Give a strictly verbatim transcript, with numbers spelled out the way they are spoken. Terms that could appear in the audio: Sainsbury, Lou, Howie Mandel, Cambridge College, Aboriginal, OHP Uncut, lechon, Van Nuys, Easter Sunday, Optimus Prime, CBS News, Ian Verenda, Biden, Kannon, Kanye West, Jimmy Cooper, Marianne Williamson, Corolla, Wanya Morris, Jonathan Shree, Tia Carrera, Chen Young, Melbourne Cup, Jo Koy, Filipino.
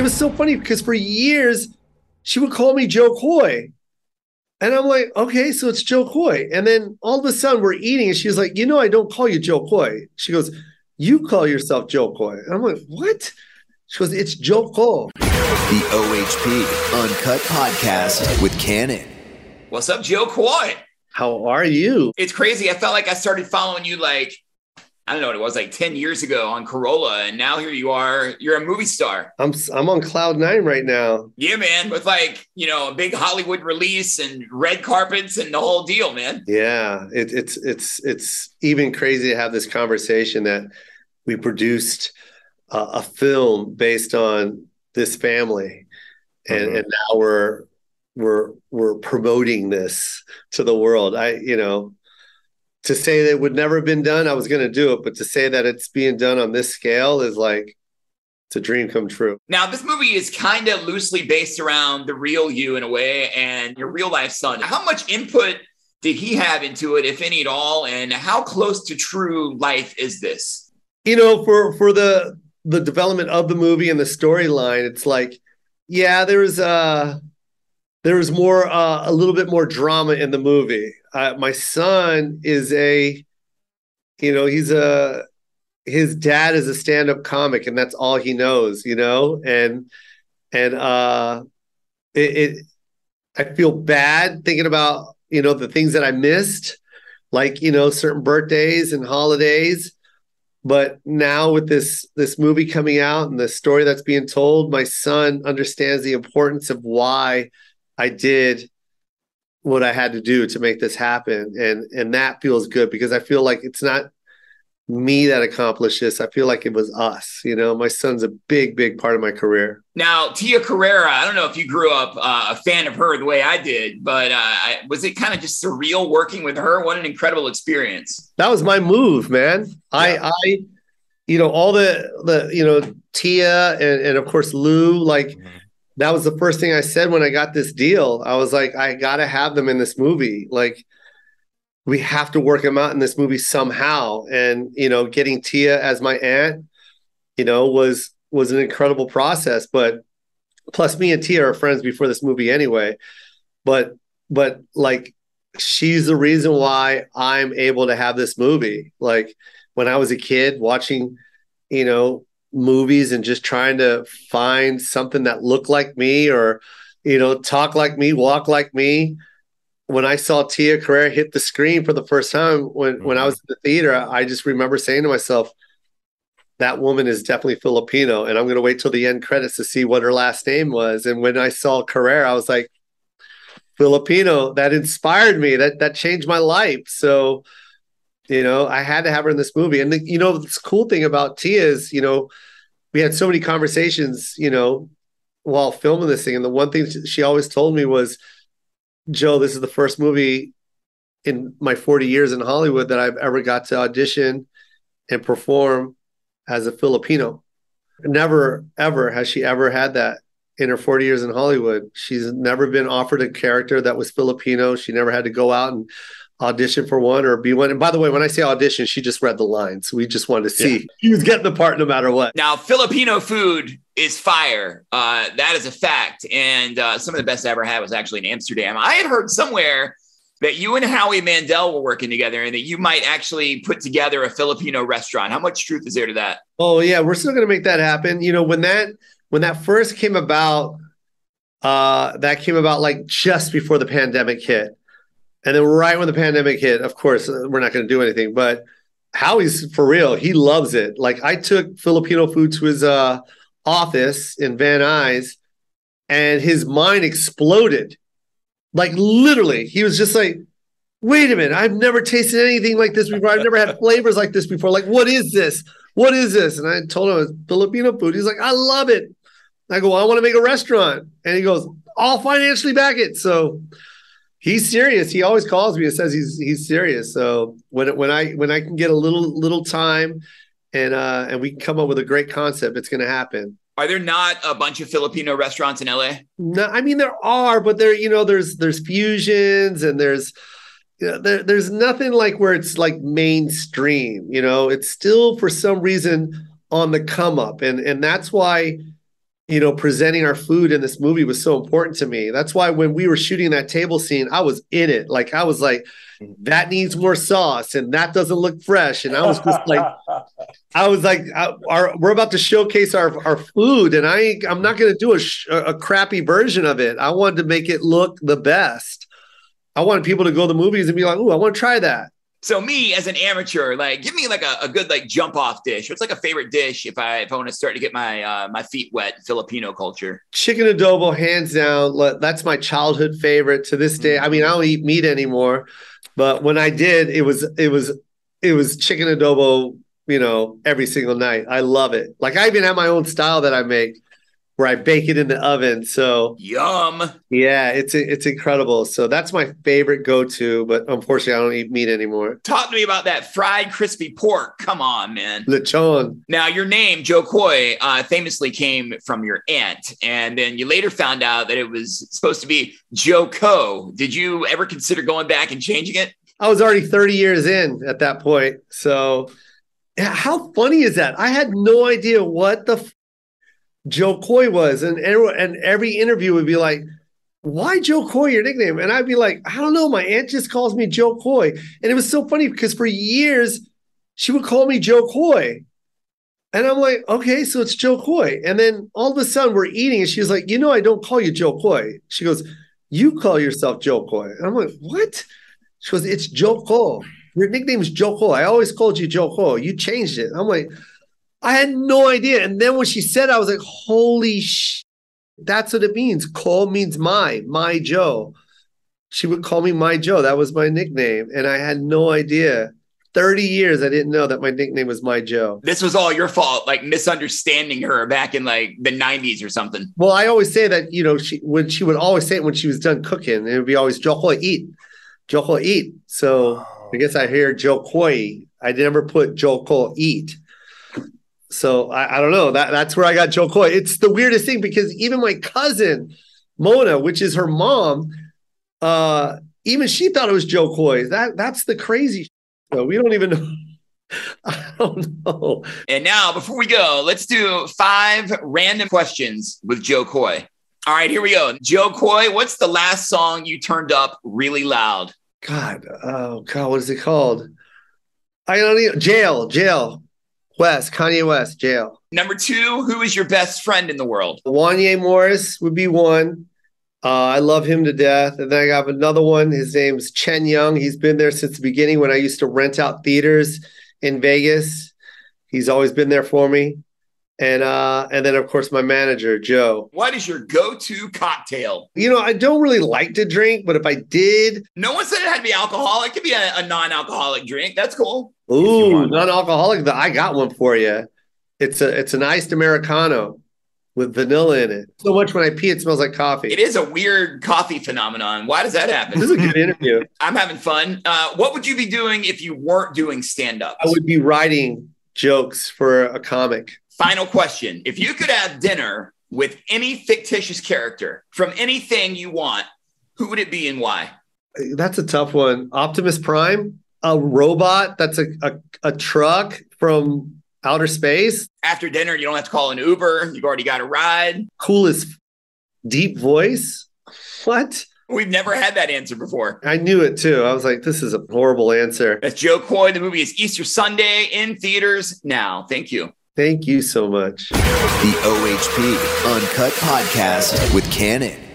it was so funny because for years she would call me Jo Koy. And I'm like, okay, so it's Jo Koy. And then all of a sudden we're eating and she's like, you know, I don't call you Jo Koy. She goes, you call yourself Jo Koy. And I'm like, what? She goes, it's Jo Koy. The O H P Uncut Podcast with Cannon. What's up, Jo Koy? How are you? It's crazy. I felt like I started following you like, I don't know what it was, like ten years ago on Corolla. And now here you are. You're a movie star. I'm I'm on cloud nine right now. Yeah, man. With like, you know, a big Hollywood release and red carpets and the whole deal, man. Yeah. It, it's, it's, it's even crazy to have this conversation that we produced uh, a film based on this family. And, mm-hmm. and now we're, we're, we're promoting this to the world. I, you know, to say that it would never have been done, I was going to do it. But to say that it's being done on this scale is like, it's a dream come true. Now, this movie is kind of loosely based around the real you in a way and your real life son. How much input did he have into it, if any at all? And how close to true life is this? You know, for, for the, the development of the movie and the storyline, it's like, yeah, there was uh, there was more, uh, a little bit more drama in the movie. Uh, my son is a, you know, he's a, his dad is a stand-up comic and that's all he knows, you know? And, and uh, it, it, I feel bad thinking about, you know, the things that I missed, like, you know, certain birthdays and holidays. But now with this, this movie coming out and the story that's being told, my son understands the importance of why I did what I had to do to make this happen. And, and that feels good because I feel like it's not me that accomplished this. I feel like it was us, you know, my son's a big, big part of my career. Now, Tia Carrera, I don't know if you grew up uh, a fan of her the way I did, but uh, I, was it kind of just surreal working with her? What an incredible experience. That was my move, man. Yeah. I, I, you know, all the, the, you know, Tia and, and of course, Lou, like, mm-hmm. That was the first thing I said when I got this deal. I was like, I got to have them in this movie. Like, we have to work them out in this movie somehow. And, you know, getting Tia as my aunt, you know, was was an incredible process. But plus me and Tia are friends before this movie anyway. But, but like, she's the reason why I'm able to have this movie. Like, when I was a kid watching, you know, movies and just trying to find something that looked like me or, you know, talk like me, walk like me. When I saw Tia Carrera hit the screen for the first time when, mm-hmm. when I was in the theater, I just remember saying to myself, that woman is definitely Filipino and I'm going to wait till the end credits to see what her last name was. And when I saw Carrera, I was like, Filipino, that inspired me, that, that changed my life. So, you know, I had to have her in this movie. And, the, you know, the cool thing about Tia is, you know, we had so many conversations, you know, while filming this thing. And the one thing she always told me was, Joe, this is the first movie in my forty years in Hollywood that I've ever got to audition and perform as a Filipino. Never, ever has she ever had that in her forty years in Hollywood. She's never been offered a character that was Filipino. She never had to go out and audition for one or be one. And by the way, when I say audition, she just read the lines. We just wanted to see. Yeah. She was getting the part no matter what. Now, Filipino food is fire. Uh, that is a fact. And uh, some of the best I ever had was actually in Amsterdam. I had heard somewhere that you and Howie Mandel were working together and that you might actually put together a Filipino restaurant. How much truth is there to that? Oh, yeah. We're still going to make that happen. You know, when that when that first came about, uh, that came about like just before the pandemic hit. And then right when the pandemic hit, of course, we're not going to do anything. But Howie's for real. He loves it. Like, I took Filipino food to his uh, office in Van Nuys, and his mind exploded. Like, literally, he was just like, wait a minute. I've never tasted anything like this before. I've never had flavors like this before. Like, what is this? What is this? And I told him it was Filipino food. He's like, I love it. I go, well, I want to make a restaurant. And he goes, I'll financially back it. So... he's serious. He always calls me and says he's he's serious. So when when I when I can get a little little time and uh, and we can come up with a great concept, it's going to happen. Are there not a bunch of Filipino restaurants in L A? No, I mean there are, but there you know there's there's fusions and there's you know, there there's nothing like where it's like mainstream. You know, it's still for some reason on the come up, and and that's why you know, presenting our food in this movie was so important to me. That's why when we were shooting that table scene, I was in it. Like, I was like, that needs more sauce and that doesn't look fresh. And I was just like, I was like, I, our, we're about to showcase our, our food and I, I'm not going to do a, sh- a crappy version of it. I wanted to make it look the best. I wanted people to go to the movies and be like, oh, I want to try that. So me as an amateur, like, give me like a, a good, like, jump off dish. What's like a favorite dish if I if I want to start to get my uh, my feet wet in Filipino culture? Chicken adobo, hands down. That's my childhood favorite to this day. Mm-hmm. I mean, I don't eat meat anymore, but when I did, it was it was it was chicken adobo. You know, every single night. I love it. Like, I even have my own style that I make, where I bake it in the oven. So yum. Yeah, it's it's incredible. So that's my favorite go-to, but unfortunately I don't eat meat anymore. Talk to me about that fried crispy pork. Come on, man. Lechon. Now, your name, Jo Koy, uh, famously came from your aunt, and then you later found out that it was supposed to be Jo Koh. Did you ever consider going back and changing it? I was already thirty years in at that point. So how funny is that? I had no idea what the f- Jo Koy was, and and every interview would be like, why Jo Koy, your nickname? And I'd be like, I don't know, my aunt just calls me Jo Koy. And it was so funny because for years she would call me Jo Koy, and I'm like, okay, so it's Jo Koy. And then all of a sudden we're eating and she's like, you know, I don't call you Jo Koy. She goes, you call yourself Jo Koy. And I'm like, what? She goes, it's Jo Koy. Your nickname is Jo Koy. I always called you Jo Koy. You changed it. I'm like, I had no idea. And then when she said, I was like, holy sh! That's what it means. Call means my, my Joe. She would call me my Joe. That was my nickname. And I had no idea. thirty years, I didn't know that my nickname was my Joe. This was all your fault, like misunderstanding her back in like the nineties or something. Well, I always say that, you know, she, when she would always say it when she was done cooking, it would be always Jo Koy eat, Jo Koy eat. So I guess I hear Jo Koy. I never put Jo Koy eat. So I, I don't know. That that's where I got Jo Koy. It's the weirdest thing because even my cousin Mona, which is her mom, uh, even she thought it was Jo Koy. That that's the crazy. So we don't even know. I don't know. And now, before we go, let's do five random questions with Jo Koy. All right, here we go. Jo Koy, what's the last song you turned up really loud? God, oh God, what is it called? I don't even jail, jail. West, Kanye West, jail. Number two, who is your best friend in the world? Wanya Morris would be one. Uh, I love him to death. And then I have another one. His name's Chen Young. He's been there since the beginning when I used to rent out theaters in Vegas. He's always been there for me. And uh, and then, of course, my manager, Joe. What is your go-to cocktail? You know, I don't really like to drink, but if I did... No one said it had to be alcohol. It could be a, a non-alcoholic drink. That's cool. Ooh, non-alcoholic. I got one for you. It's a it's an iced Americano with vanilla in it. So much when I pee, it smells like coffee. It is a weird coffee phenomenon. Why does that happen? This is a good interview. I'm having fun. Uh, what would you be doing if you weren't doing stand-up? I would be writing jokes for a comic. Final question. If you could have dinner with any fictitious character from anything you want, who would it be and why? That's a tough one. Optimus Prime, a robot that's a, a, a truck from outer space. After dinner, you don't have to call an Uber. You've already got a ride. Coolest deep voice. What? We've never had that answer before. I knew it too. I was like, this is a horrible answer. That's Jo Koy. The movie is Easter Sunday in theaters now. Thank you. Thank you so much. The O H P Uncut Podcast with Cannon.